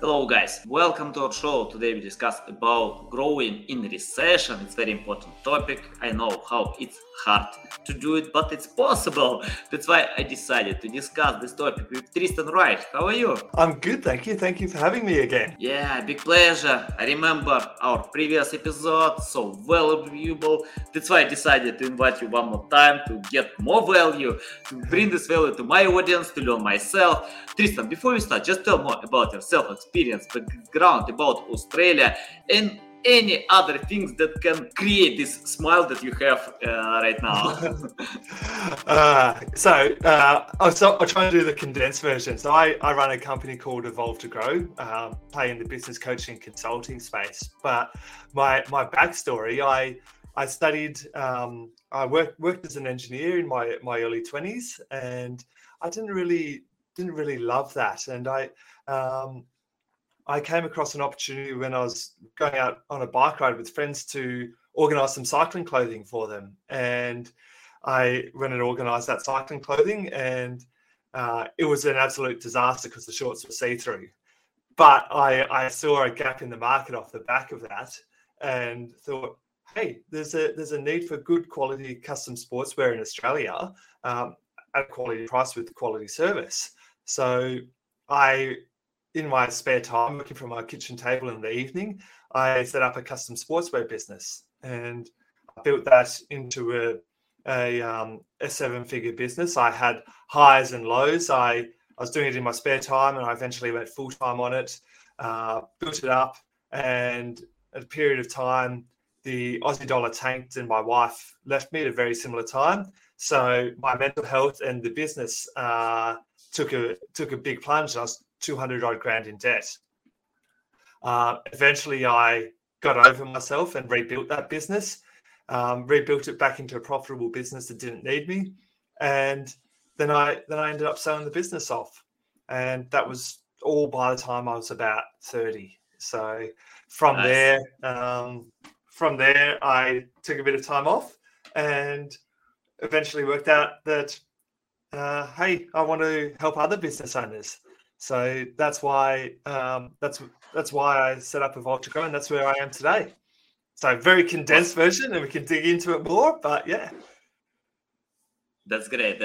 Hello guys, welcome to our show. Today we discuss about growing in recession. It's a very important topic. I know how it's hard to do it, but it's possible. That's why I decided to discuss this topic with Tristan Wright. How are you? I'm good, thank you. Thank you for having me again. Yeah, big pleasure. I remember our previous episode, so valuable. That's why I decided to invite you one more time to get more value, to bring this value to my audience, to learn myself. Tristan, before we start, just tell more about yourself, experience, background about Australia and any other things that can create this smile that you have right now. I'll try and do the condensed version. So I run a company called Evolve to Grow, play in the business coaching consulting space. But my backstory, I studied, I worked as an engineer in my early 20s, and I didn't really love that. And I came across an opportunity when I was going out on a bike ride with friends to organise some cycling clothing for them. And I went and organised that cycling clothing, and it was an absolute disaster because the shorts were see-through. But I saw a gap in the market off the back of that and thought, hey, there's a need for good quality custom sportswear in Australia at a quality price with quality service. So I, in my spare time, working from my kitchen table in the evening, I set up a custom sportswear business, and I built that into a seven-figure business. I had highs and lows. I was doing it in my spare time, and I eventually went full-time on it, built it up, and at a period of time, the Aussie dollar tanked, and my wife left me at a very similar time. So my mental health and the business took a big plunge. I was 200 odd grand in debt. Eventually I got over myself and rebuilt that business, rebuilt it back into a profitable business that didn't need me. And then I ended up selling the business off. And that was all by the time I was about 30. So from there I took a bit of time off and eventually worked out that, hey, I want to help other business owners. So that's why I set up Evolve to Grow, and that's where I am today. So very condensed version, and we can dig into it more, but yeah. That's great.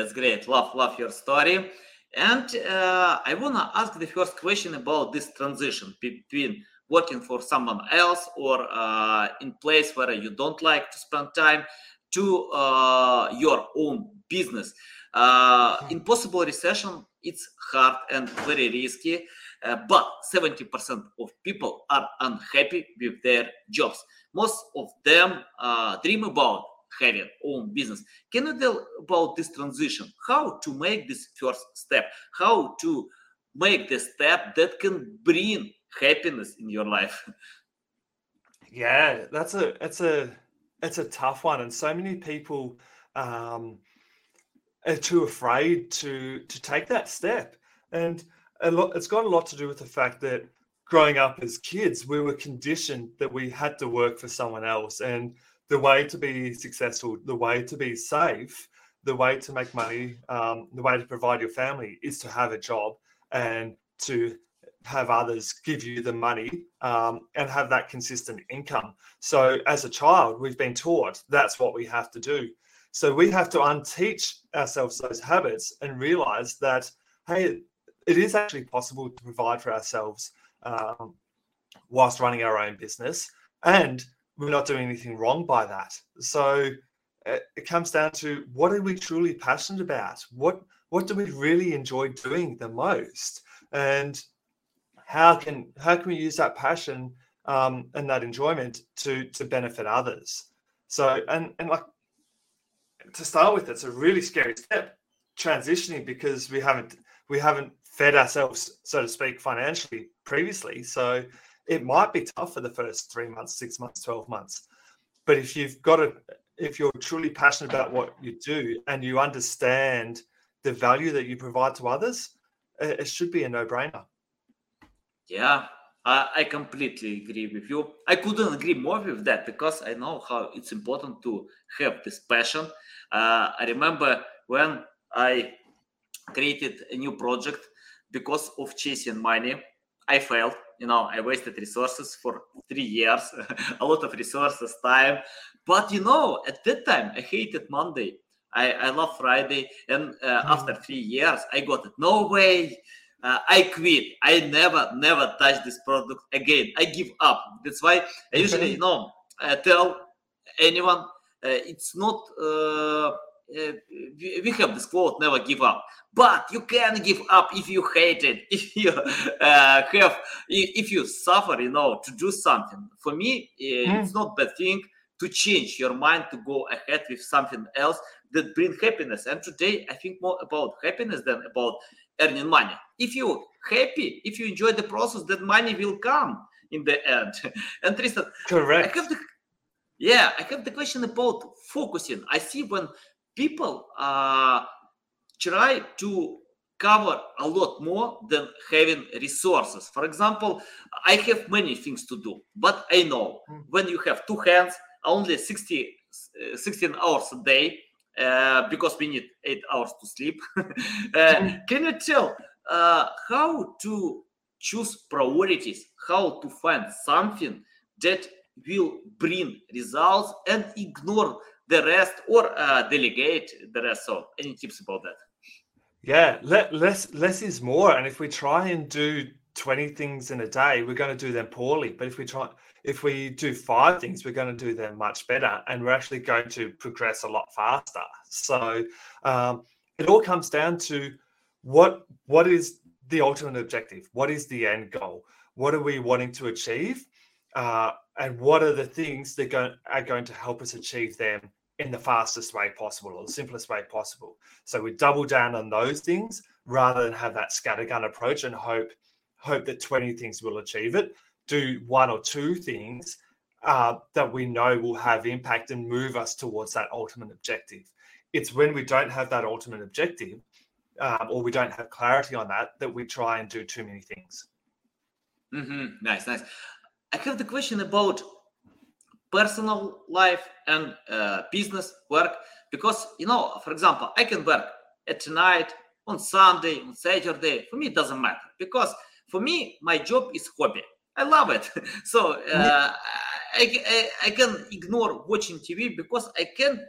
Love your story. And I want to ask the first question about this transition between working for someone else or in place where you don't like to spend time to your own business. In possible recession, it's hard and very risky, but 70% of people are unhappy with their jobs. Most of them dream about having own business. Can you tell about this transition? How to make this first step? How to make the step that can bring happiness in your life? Yeah, that's a tough one, and so many people are too afraid to take that step. And it's got a lot to do with the fact that growing up as kids, we were conditioned that we had to work for someone else. And the way to be successful, the way to be safe, the way to make money, the way to provide your family is to have a job and to have others give you the money and have that consistent income. So as a child, we've been taught that's what we have to do. So we have to unteach ourselves those habits and realize that, hey, it is actually possible to provide for ourselves whilst running our own business, and we're not doing anything wrong by that. So it comes down to, what are we truly passionate about? What do we really enjoy doing the most? And how can we use that passion and that enjoyment to benefit others? So, and like, to start with, it's a really scary step transitioning, because we haven't fed ourselves, so to speak, financially previously. So it might be tough for the first 3 months, 6 months, 12 months. But if you're truly passionate about what you do and you understand the value that you provide to others, it should be a no-brainer. Yeah, I completely agree with you. I couldn't agree more with that, because I know how it's important to have this passion. I remember when I created a new project because of chasing money, I failed. I wasted resources for 3 years, a lot of resources, time. But, at that time, I hated Monday. I love Friday. And after 3 years, I got it. No way. I quit. I never touch this product again. I give up. That's why I usually, tell anyone, it's not... we have this quote, never give up, but you can give up if you hate it, if you if you suffer, to do something. For me, it's not bad thing to change your mind, to go ahead with something else that brings happiness. And today I think more about happiness than about earning money. If you're happy, if you enjoy the process, that money will come in the end. And Tristan, correct. I have the question about focusing. I see when people try to cover a lot more than having resources. For example, I have many things to do, but I know when you have two hands, only 16 hours a day, because we need 8 hours to sleep. Can you tell how to choose priorities, how to find something that will bring results and ignore the rest, or delegate the rest? So any tips about that? Yeah, less is more. And if we try and do 20 things in a day, we're going to do them poorly. But if we do 5 things, we're going to do them much better, and we're actually going to progress a lot faster. So it all comes down to what is the ultimate objective? What is the end goal? What are we wanting to achieve? And what are the things that are going to help us achieve them in the fastest way possible, or the simplest way possible? So we double down on those things rather than have that scattergun approach and hope that 20 things will achieve it. Do 1 or 2 things that we know will have impact and move us towards that ultimate objective. It's when we don't have that ultimate objective or we don't have clarity on that we try and do too many things. Mm-hmm. Nice. I have the question about personal life and business work, because, for example, I can work at night, on Sunday, on Saturday. For me, it doesn't matter, because for me, my job is hobby. I love it. So I can ignore watching TV, because I can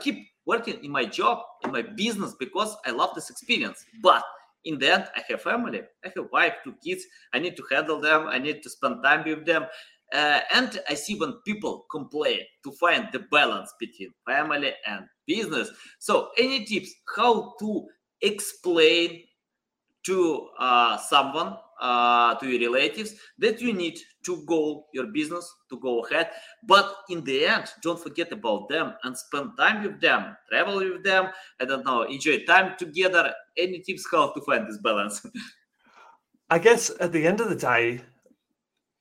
keep working in my job, in my business, because I love this experience. But in the end, I have family, I have wife, 2 kids, I need to handle them, I need to spend time with them. And I see when people complain to find the balance between family and business. So any tips how to explain to someone, to your relatives, that you need to go your business, to go ahead, but in the end, don't forget about them and spend time with them, travel with them, enjoy time together. Any tips how to find this balance? I guess at the end of the day,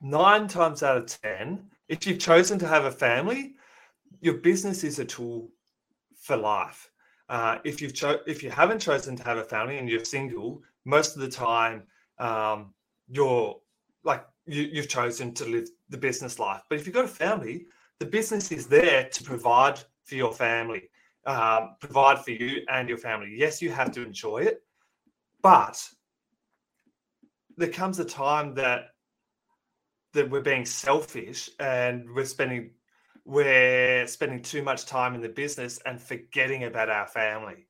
9 times out of 10, if you've chosen to have a family, your business is a tool for life. If you haven't chosen to have a family and you're single, most of the time you've chosen to live the business life. But if you've got a family, the business is there to provide for your family, provide for you and your family. Yes, you have to enjoy it, but there comes a time that we're being selfish and we're spending too much time in the business and forgetting about our family.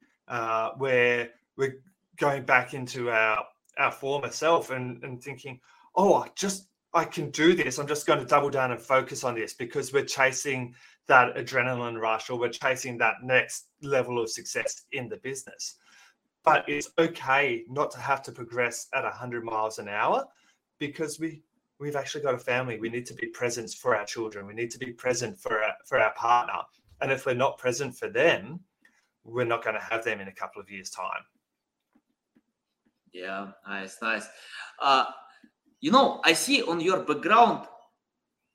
Where we're going back into our former self and thinking, I can do this. I'm just going to double down and focus on this, because we're chasing that adrenaline rush, or we're chasing that next level of success in the business. But it's okay not to have to progress at 100 miles an hour, because we've actually got a family. We need to be present for our children. We need to be present for our partner. And if we're not present for them, we're not going to have them in a couple of years' time. Yeah, nice. I see on your background,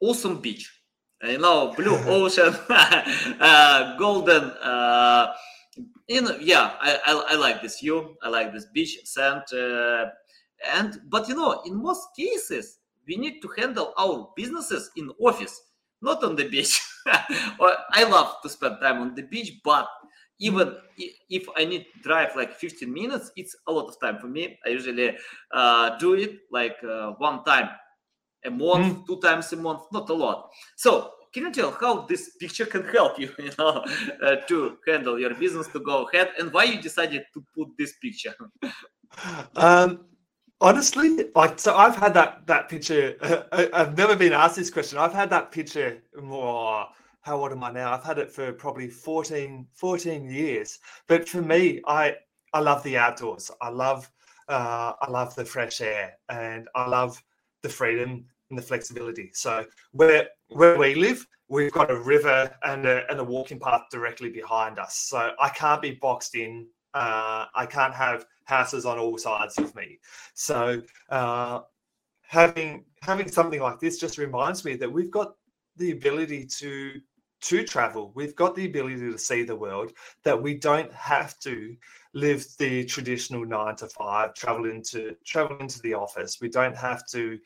awesome beach, blue ocean, golden, I like this view. I like this beach, sand. But in most cases, we need to handle our businesses in office, not on the beach. I love to spend time on the beach, but even if I need to drive like 15 minutes, it's a lot of time for me. I usually do it like one time a month, two times a month, not a lot. So can you tell how this picture can help you, you know, to handle your business, to go ahead, and why you decided to put this picture? Honestly, I've had that picture. I've never been asked this question. I've had that picture more. How old am I now? I've had it for probably 14 years. But for me, I love the outdoors. I love the fresh air, and I love the freedom and the flexibility. So where we live, we've got a river and a walking path directly behind us. So I can't be boxed in. I can't have houses on all sides of me. So having something like this just reminds me that we've got the ability to travel. We've got the ability to see the world, that we don't have to live the traditional 9 to 5, travel into the office. We don't have to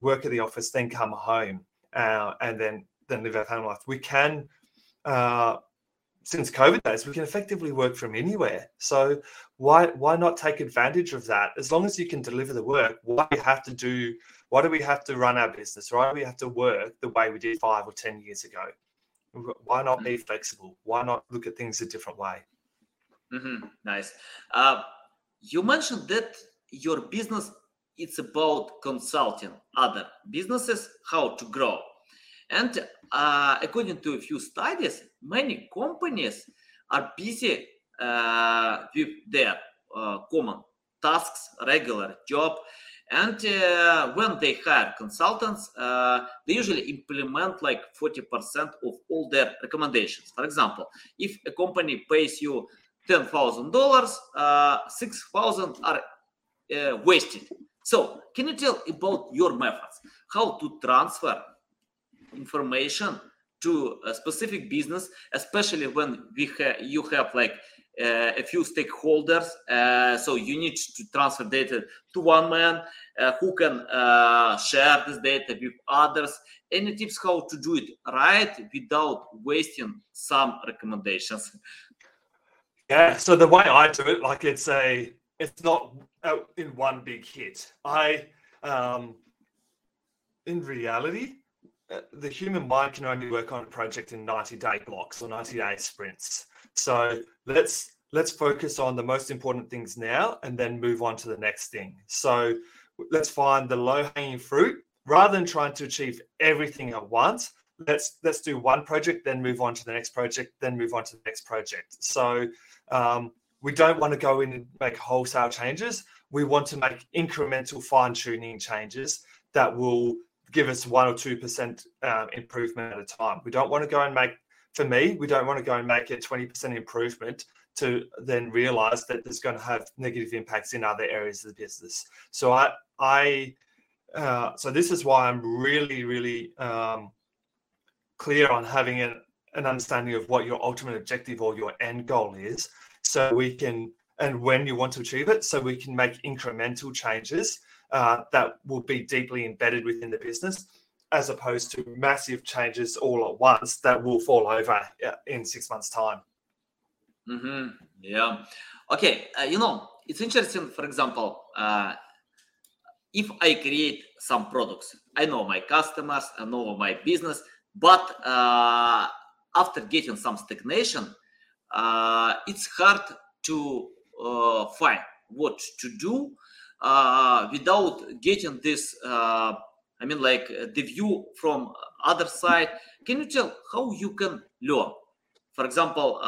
work at the office, then come home and then live our home life. We can, since COVID days, we can effectively work from anywhere. So why not take advantage of that? As long as you can deliver the work, why do we have to run our business? Why do we have to work the way we did 5 or 10 years ago? Why not be flexible? Why not look at things a different way? Mm-hmm. Nice. You mentioned that your business, it's about consulting other businesses how to grow. And according to a few studies, many companies are busy with their common tasks, regular job. And when they hire consultants, they usually implement like 40% of all their recommendations. For example, if a company pays you $10,000, $6,000 are wasted. So can you tell about your methods, how to transfer information to a specific business, especially when you have like a few stakeholders, so you need to transfer data to one man who can share this data with others. Any tips how to do it right without wasting some recommendations? Yeah, so the way I do it, like it's not in one big hit. In reality, the human mind can only work on a project in 90-day blocks or 90-day sprints. So let's focus on the most important things now and then move on to the next thing. So let's find the low-hanging fruit rather than trying to achieve everything at once. Let's do one project, then move on to the next project, then move on to the next project. So we don't want to go in and make wholesale changes. We want to make incremental fine-tuning changes that will give us 1 or 2% improvement at a time. We don't want to go and make a 20% improvement to then realize that it's going to have negative impacts in other areas of the business. So so this is why I'm really, really clear on having an understanding of what your ultimate objective or your end goal is, and when you want to achieve it, so we can make incremental changes that will be deeply embedded within the business, as opposed to massive changes all at once that will fall over in 6 months' time. Mm-hmm. Yeah. Okay. It's interesting, for example, if I create some products, I know my customers, I know my business, but after getting some stagnation, it's hard to find what to do without getting this the view from other side. Can you tell how you can learn? For example,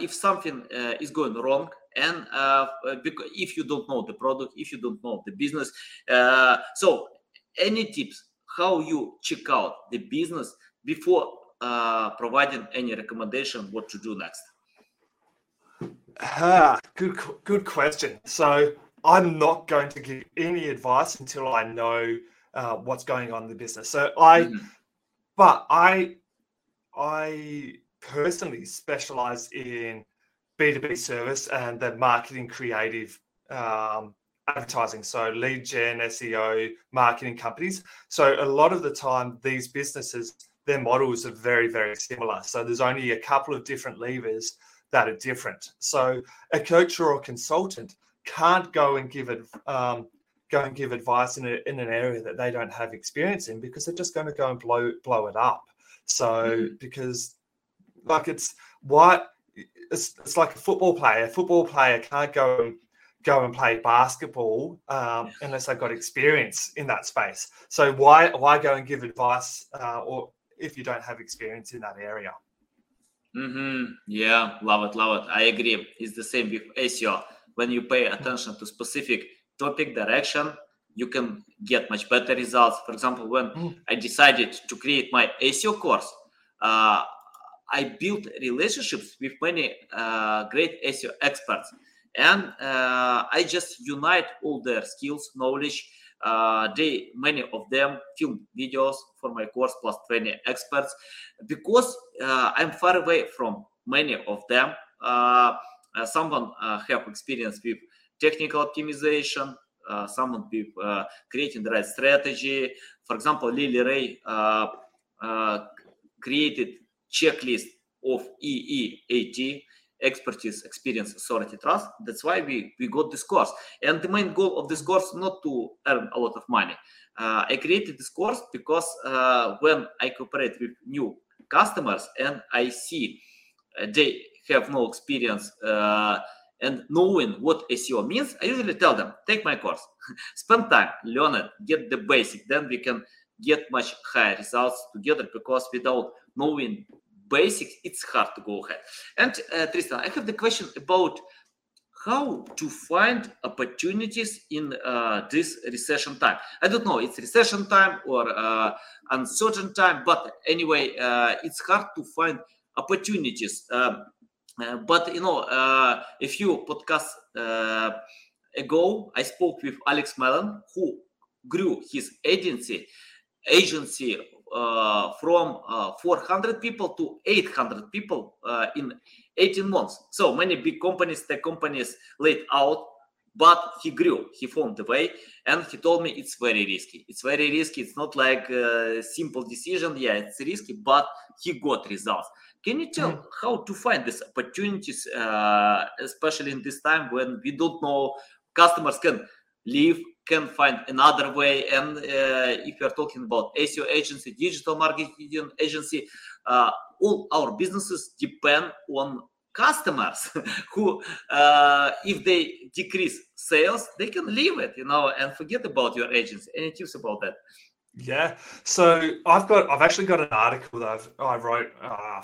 if something is going wrong, and if you don't know the product, if you don't know the business, so any tips how you check out the business before providing any recommendation what to do next? Good question. So I'm not going to give any advice until I know what's going on in the business. So I personally specialize in B2B service and the marketing creative advertising. So lead gen, SEO, marketing companies. So a lot of the time, these businesses, their models are very, very similar. So there's only a couple of different levers that are different. So a coach or a consultant can't go and give it go and give advice in an area that they don't have experience in, because they're just going to go and blow it up. So because like it's like a football player. A football player can't go and play basketball unless they've got experience in that space. So why go and give advice or if you don't have experience in that area? Mm-hmm. Yeah, love it. I agree. It's the same with SEO. When you pay attention to specific topic direction, you can get much better results. For example, when I decided to create my SEO course, I built relationships with many great SEO experts, and I just unite all their skills, knowledge. Many of them filmed videos for my course, plus 20 experts, because I'm far away from many of them. Someone have experience with technical optimization, someone with creating the right strategy. For example, Lily Ray created checklist of EEAT, expertise, experience, authority, trust. That's why we got this course. And the main goal of this course not to earn a lot of money. I created this course because when I cooperate with new customers and I see they have no experience and knowing what SEO means, I usually tell them, take my course, spend time, learn it, get the basic, then we can get much higher results together, because without knowing basics, it's hard to go ahead. And Tristan, I have the question about how to find opportunities in this recession time. I don't know, it's recession time or uncertain time, but anyway, it's hard to find opportunities. But, you know, a few podcasts ago, I spoke with Alex Mellon, who grew his agency from 400 people to 800 people in 18 months. So many big companies, tech companies laid out, but he grew, he found the way, and he told me it's very risky. It's not like a simple decision. Yeah, it's risky, but he got results. Can you tell how to find these opportunities, especially in this time when we don't know, customers can leave, can find another way. And if you're talking about SEO agency, digital marketing agency, all our businesses depend on customers who, if they decrease sales, they can leave it, you know, and forget about your agency. Any tips about that? Yeah. So I've actually got an article that I wrote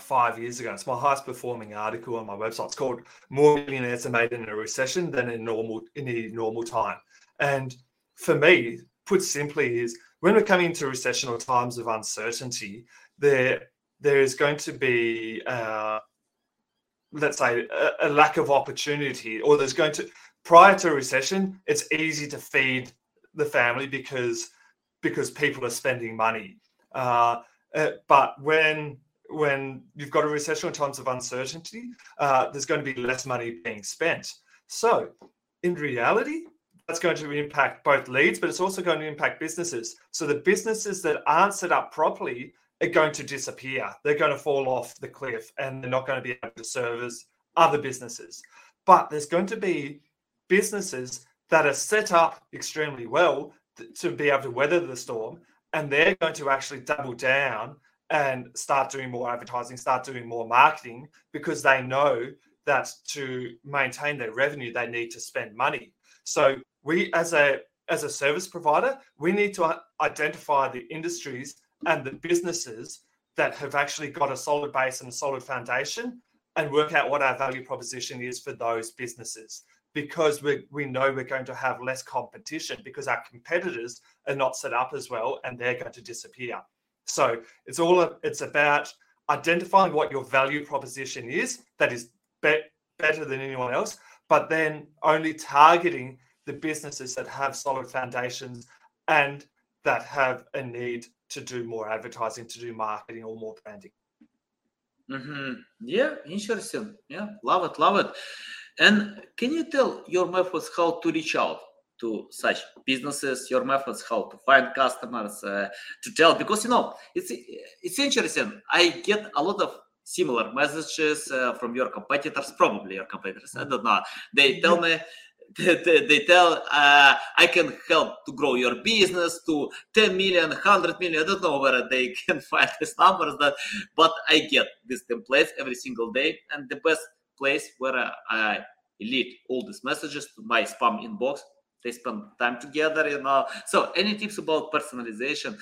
5 years ago. It's my highest performing article on my website. It's called More Millionaires Are Made in a Recession Than in a Normal Time. And for me, put simply, is when we're coming into recession or times of uncertainty, there is going to be, let's say, a lack of opportunity, or prior to recession, it's easy to feed the family because people are spending money. But when you've got a recession or times of uncertainty, there's going to be less money being spent. So in reality, that's going to impact both leads, but it's also going to impact businesses. So the businesses that aren't set up properly are going to disappear. They're going to fall off the cliff, and they're not going to be able to service other businesses. But there's going to be businesses that are set up extremely well to be able to weather the storm, and they're going to actually double down and start doing more advertising, start doing more marketing, because they know that to maintain their revenue, they need to spend money. So we, as a service provider, we need to identify the industries and the businesses that have actually got a solid base and a solid foundation, and work out what our value proposition is for those businesses, because we know we're going to have less competition, because our competitors are not set up as well, and they're going to disappear. So it's about identifying what your value proposition is that is better than anyone else, but then only targeting the businesses that have solid foundations and that have a need to do more advertising, to do marketing, or more branding. Mm-hmm. Yeah, interesting. Yeah, love it. And can you tell your methods how to reach out to such businesses, your methods how to find customers, to tell? Because, you know, it's interesting. I get a lot of similar messages from your competitors, probably your competitors, I don't know. They tell me, I can help to grow your business to 10 million, 100 million. I don't know where they can find these numbers, but I get these templates every single day. And the best place where I lead all these messages to my spam inbox. They spend time together, you know. So any tips about personalization?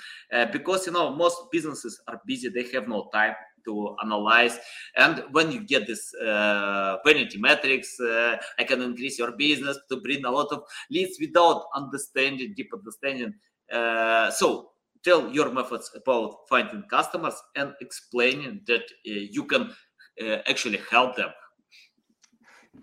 Because, you know, most businesses are busy. They have no time to analyze. And when you get this vanity metrics, I can increase your business to bring a lot of leads without understanding, deep understanding. So tell your methods about finding customers and explaining that you can actually help them.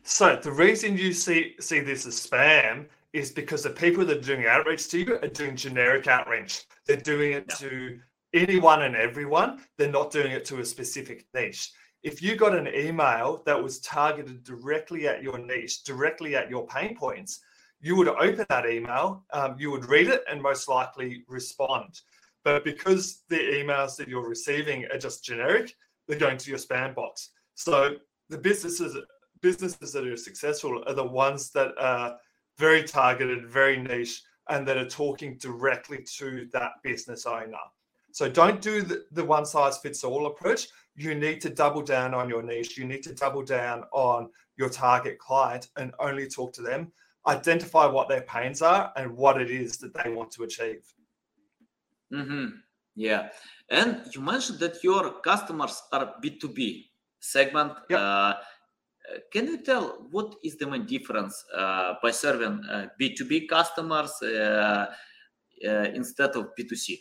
So the reason you see this as spam is because the people that are doing outreach to you are doing generic outreach. They're doing it to anyone and everyone. They're not doing it to a specific niche. If you got an email that was targeted directly at your niche, directly at your pain points, you would open that email, you would read it and most likely respond. But because the emails that you're receiving are just generic, they're going to your spam box. So the businesses that are successful are the ones that are very targeted, very niche, and that are talking directly to that business owner. So don't do the one-size-fits-all approach. You need to double down on your niche. You need to double down on your target client and only talk to them. Identify what their pains are and what it is that they want to achieve. Mm-hmm. Yeah. And you mentioned that your customers are B2B segment. Yep. Can you tell what is the main difference by serving B2B customers instead of B2C?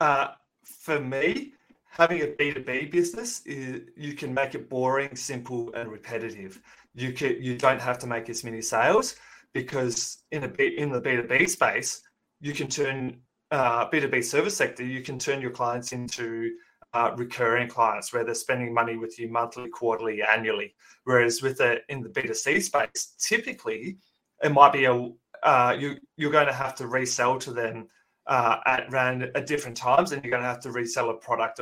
For me, having a B2B business, you can make it boring, simple, and repetitive. You don't have to make as many sales because in the B2B space, you can turn B2B service sector. You can turn your clients into recurring clients where they're spending money with you monthly, quarterly, annually. Whereas in the B2C space, typically it might be you're going to have to resell to them at different times, and you're going to have to resell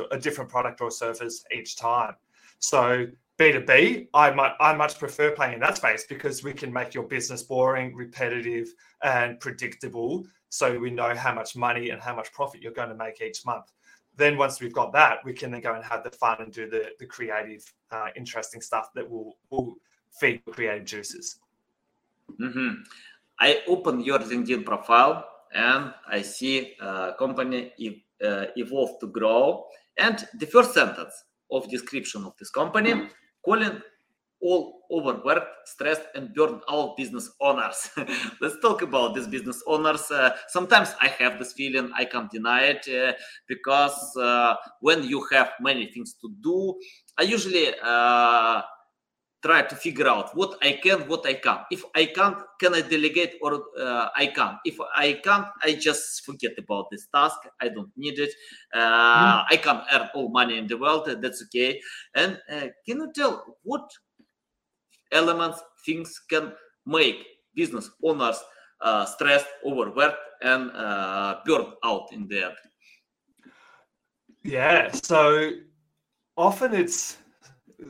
a different product or service each time. So B2B, I much prefer playing in that space because we can make your business boring, repetitive, and predictable. So we know how much money and how much profit you're going to make each month. Then once we've got that, we can then go and have the fun and do the creative, interesting stuff that will feed creative juices. Mm-hmm. I open your LinkedIn profile and I see company Evolve to Grow. And the first sentence of description of this company, calling all overworked, stressed, and burned out business owners. Let's talk about these business owners. Sometimes I have this feeling, I can't deny it, because when you have many things to do, I usually try to figure out what I can. If I can't, can I delegate, or I can? If I can't, I just forget about this task. I don't need it. I can't earn all money in the world. That's okay. And can you tell what elements, things can make business owners stressed, overworked, and burned out in the end? Yeah, so often it's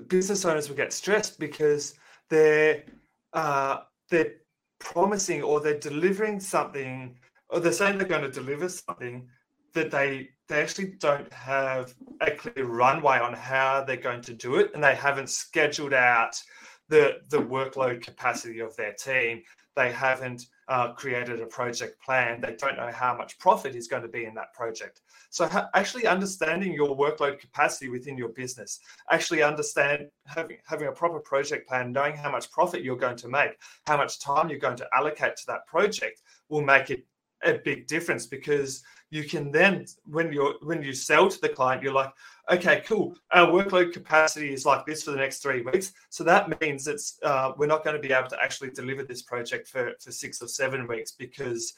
business owners will get stressed because they're promising, or they're delivering something, or they're saying they're going to deliver something that they actually don't have a clear runway on how they're going to do it, and they haven't scheduled out the workload capacity of their team. They haven't created a project plan. They don't know how much profit is going to be in that project. So actually understanding your workload capacity within your business, actually understand having a proper project plan, knowing how much profit you're going to make, how much time you're going to allocate to that project will make it a big difference, because you can then, when you sell to the client, you're like, okay, cool. Our workload capacity is like this for the next 3 weeks. So that means it's we're not going to be able to actually deliver this project for 6 or 7 weeks because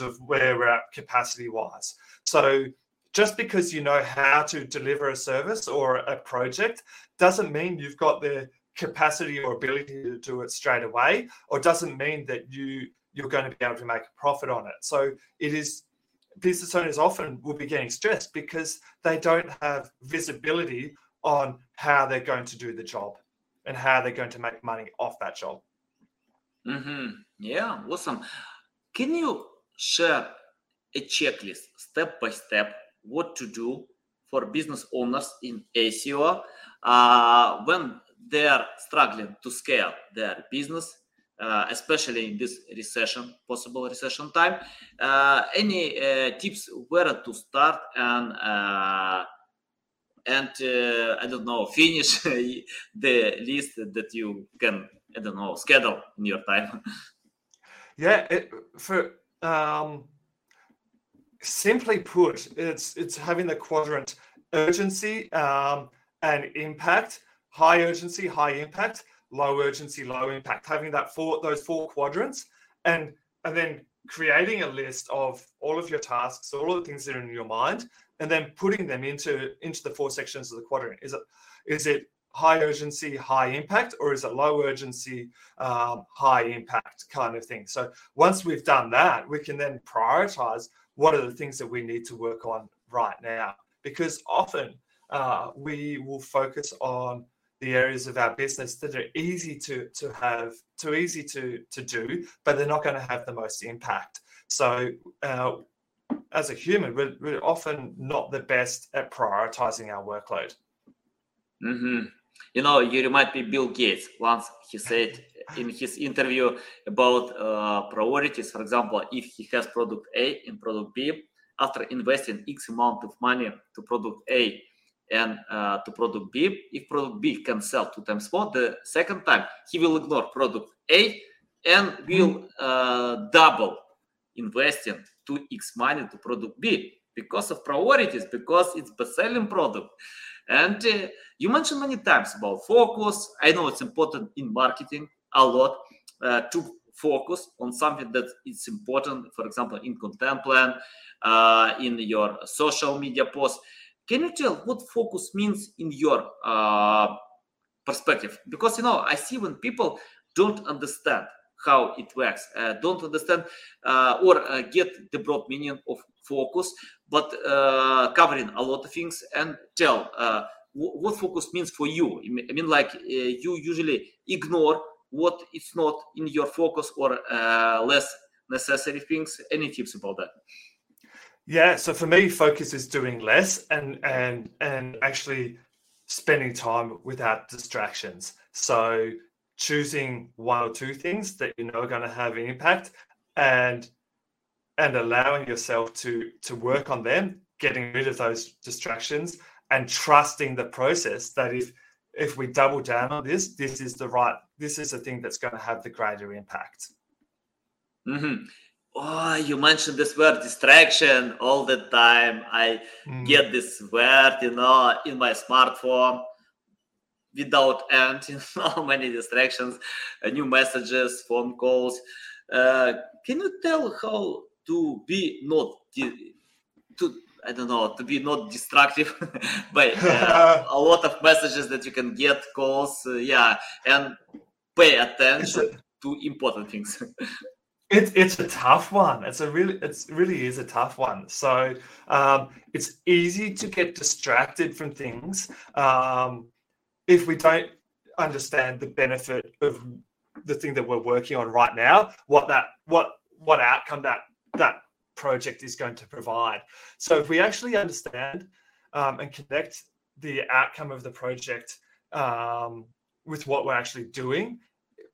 of where we're at capacity wise. So just because you know how to deliver a service or a project doesn't mean you've got the capacity or ability to do it straight away, or doesn't mean that you're going to be able to make a profit on it. So it is business owners often will be getting stressed because they don't have visibility on how they're going to do the job and how they're going to make money off that job. Mm-hmm. Yeah, awesome. Can you share a checklist, step by step, what to do for business owners in ASEO when they are struggling to scale their business, especially in this recession, possible recession time? Any tips where to start and I don't know, finish the list that you can, I don't know, schedule in your time? Yeah, simply put, it's having the quadrant urgency and impact, high urgency, high impact, low urgency, low impact, having those four quadrants and then creating a list of all of your tasks, all of the things that are in your mind, and then putting them into the four sections of the quadrant. Is it high urgency, high impact, or is it low urgency, high impact kind of thing? So once we've done that, we can then prioritize what are the things that we need to work on right now, because often we will focus on the areas of our business that are easy to have, too easy to do, but they're not going to have the most impact. So as a human, we're often not the best at prioritizing our workload. Mm-hmm. You know, you remind me Bill Gates. Once he said in his interview about priorities, for example, if he has product A and product B, after investing X amount of money to product A and to product B, if product B can sell 2 times more the second time, he will ignore product A and will double investing 2x money to product B because of priorities, because it's best-selling product. And you mentioned many times about focus. I know it's important in marketing a lot to focus on something that is important, for example, in content plan, in your social media posts. Can you tell what focus means in your perspective? Because, you know, I see when people don't understand how it works, don't understand or get the broad meaning of focus, but covering a lot of things, and tell what focus means for you. I mean, like you usually ignore what it's not in your focus or less necessary things. Any tips about that? Yeah, so for me, focus is doing less and actually spending time without distractions. So choosing one or two things that you know are going to have an impact and allowing yourself to work on them, getting rid of those distractions and trusting the process that if we double down on this is the thing that's going to have the greater impact. Mm-hmm. Oh, you mentioned this word distraction all the time. I get this word, you know, in my smartphone without end, you know, many distractions, new messages, phone calls. Can you tell how to be not distractive by a lot of messages that you can get, calls, and pay attention to important things? It's a tough one. It really is a tough one. So it's easy to get distracted from things if we don't understand the benefit of the thing that we're working on right now, what outcome that project is going to provide. So if we actually understand and connect the outcome of the project with what we're actually doing,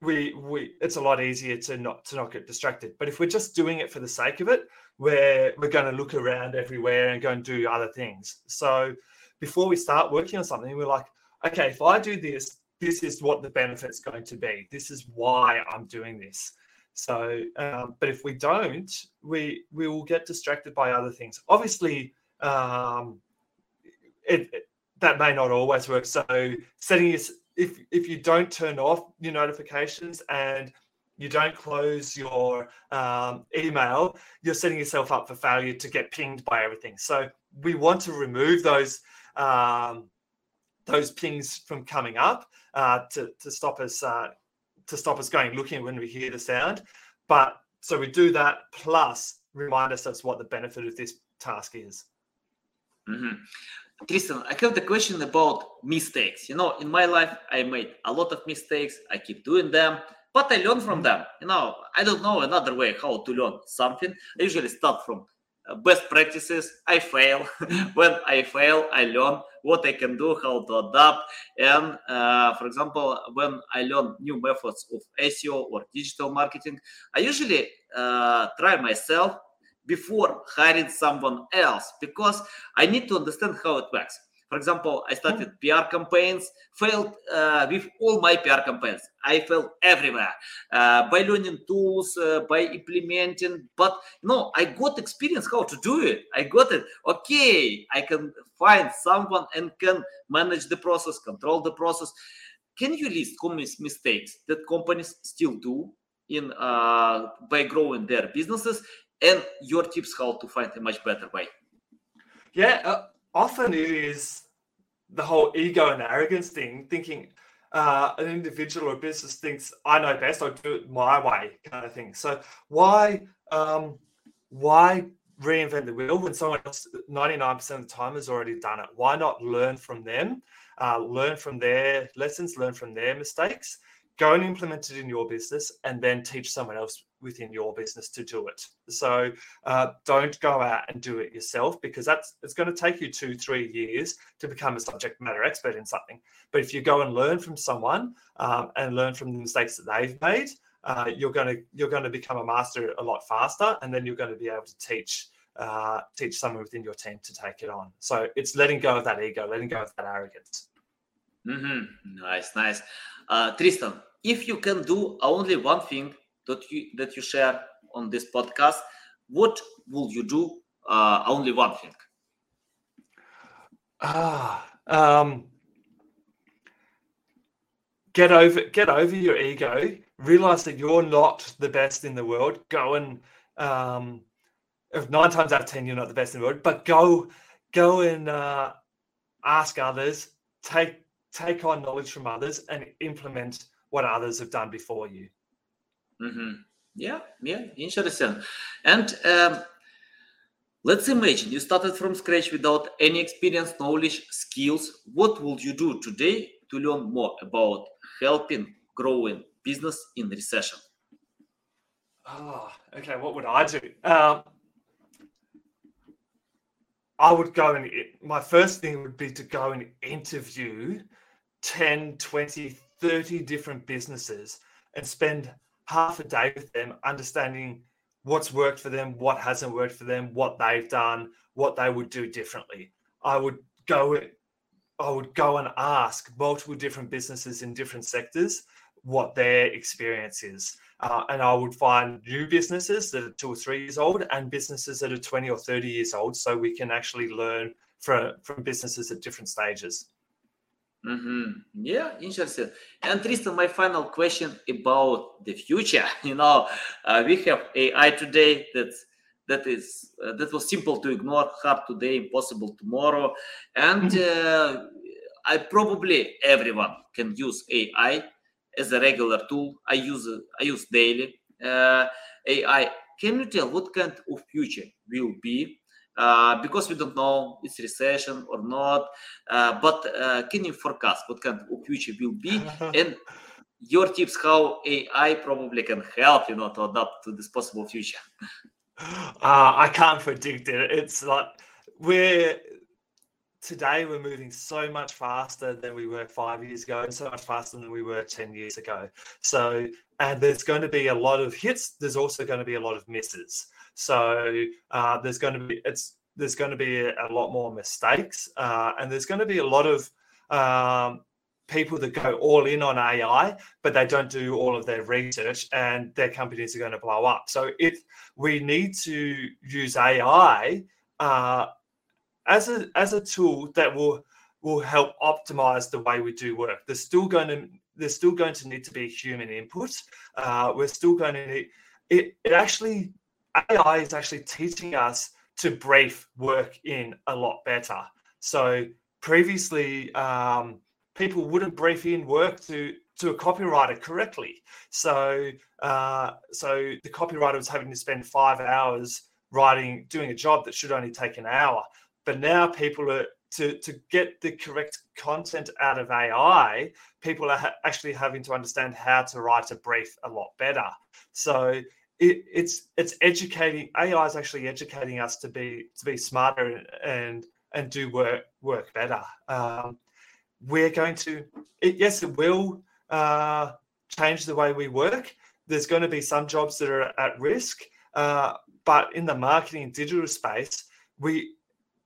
we it's a lot easier to not get distracted. But if we're just doing it for the sake of it, we're going to look around everywhere and go and do other things. So before we start working on something, we're like, okay, if I do this, this is what the benefit's going to be. This is why I'm doing this. So, but if we don't, we will get distracted by other things. Obviously, that may not always work. So, if you don't turn off your notifications and you don't close your email, you're setting yourself up for failure to get pinged by everything. So, we want to remove those pings from coming up to stop us going looking when we hear the sound. But so we do that plus remind us that's what the benefit of this task is. Mm-hmm. Tristan, I have the question about mistakes. You know, in my life, I made a lot of mistakes. I keep doing them, but I learn from them. You know, I don't know another way how to learn something. I usually start from best practices. I fail. When I fail, I learn what I can do, how to adapt. And for example, when I learn new methods of SEO or digital marketing, I usually try myself before hiring someone else, because I need to understand how it works. For example, I started PR campaigns, failed with all my PR campaigns. I failed everywhere by learning tools, by implementing. But no, I got experience how to do it. I got it. Okay, I can find someone and can manage the process, control the process. Can you list common mistakes that companies still do in by growing their businesses, and your tips how to find a much better way? Yeah. Often it is the whole ego and arrogance thing, thinking an individual or business thinks, I know best, I'll do it my way kind of thing. So why reinvent the wheel when someone else 99% of the time has already done it? Why not learn from them, learn from their lessons, learn from their mistakes, go and implement it in your business, and then teach someone else within your business to do it. So don't go out and do it yourself, because it's going to take you 2-3 years to become a subject matter expert in something. But if you go and learn from someone and learn from the mistakes that they've made, you're going to become a master a lot faster, and then you're going to be able to teach someone within your team to take it on. So it's letting go of that ego, letting go of that arrogance. Mm-hmm. Nice. Tristan, if you can do only one thing that you share on this podcast, what will you do? Only one thing. Get over your ego. Realize that you're not the best in the world. Go and if 9 times out of 10 you're not the best in the world, but go and ask others. Take on knowledge from others and implement what others have done before you. Mm-hmm. Yeah, interesting. And let's imagine you started from scratch without any experience, knowledge, skills. What would you do today to learn more about helping growing business in recession? Okay, what would I do? I would go and my first thing would be to go and interview 10, 20, 30 different businesses and spend half a day with them, understanding what's worked for them, what hasn't worked for them, what they've done, what they would do differently. I would go and ask multiple different businesses in different sectors what their experience is. And I would find new businesses that are 2 or 3 years old and businesses that are 20 or 30 years old, so we can actually learn from businesses at different stages. Mm-hmm. Yeah, interesting. And Tristan, my final question about the future. You know, we have AI today that was simple to ignore, hard today, impossible tomorrow. And I probably everyone can use AI as a regular tool. I use daily AI. Can you tell what kind of future will be? Because we don't know it's recession or not. But can you forecast what kind of future will be? And your tips how AI probably can help to adapt to this possible future. I can't predict it. It's like Today we're moving so much faster than we were 5 years ago, and so much faster than we were 10 years ago. So, and there's going to be a lot of hits. There's also going to be a lot of misses. So there's going to be a lot more mistakes, and there's going to be a lot of people that go all in on AI, but they don't do all of their research, and their companies are going to blow up. So we need to use AI as a tool that will help optimize the way we do work. There's still going to need to be human input. We're still going to need it. AI is actually teaching us to brief work in a lot better. So previously, people wouldn't brief in work to a copywriter correctly. So the copywriter was having to spend 5 hours writing, doing a job that should only take an hour. But now people are, to get the correct content out of AI, people are actually having to understand how to write a brief a lot better. So it's educating. AI is actually educating us to be smarter and do work better. We're going to, it will change the way we work. There's going to be some jobs that are at risk, but in the marketing and digital space,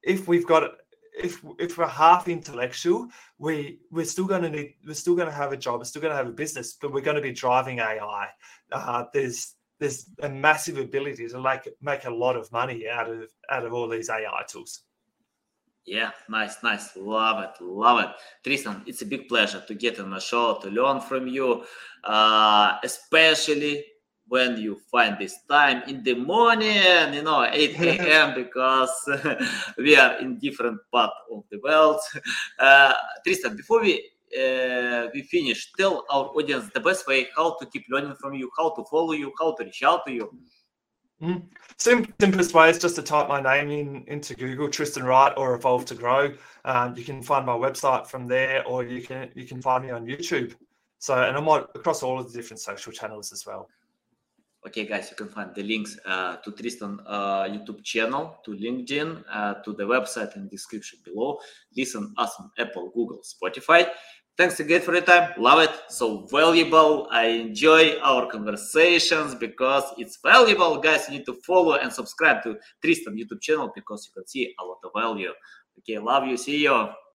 if we're half intellectual, we're still going to have a job, we're still going to have a business, but we're going to be driving AI. There's a massive ability to make a lot of money out of all these AI tools. Yeah, nice. Love it. Tristan, it's a big pleasure to get on my show, to learn from you, especially when you find this time in the morning, 8 a.m., because we are in different part of the world. Tristan, before we finish, tell our audience the best way how to keep learning from you, how to follow you, how to reach out to you. Simplest way is just to type my name into Google, Tristan Wright or Evolve to Grow. You can find my website from there, or you can find me on YouTube. So, and I'm across all of the different social channels as well. Okay, guys, you can find the links to Tristan YouTube channel, to LinkedIn, to the website in the description below. Listen us on Apple, Google, Spotify. Thanks again for your time. Love it. So valuable. I enjoy our conversations because it's valuable. Guys, you need to follow and subscribe to Tristan YouTube channel because you can see a lot of value. Okay, love you. See you.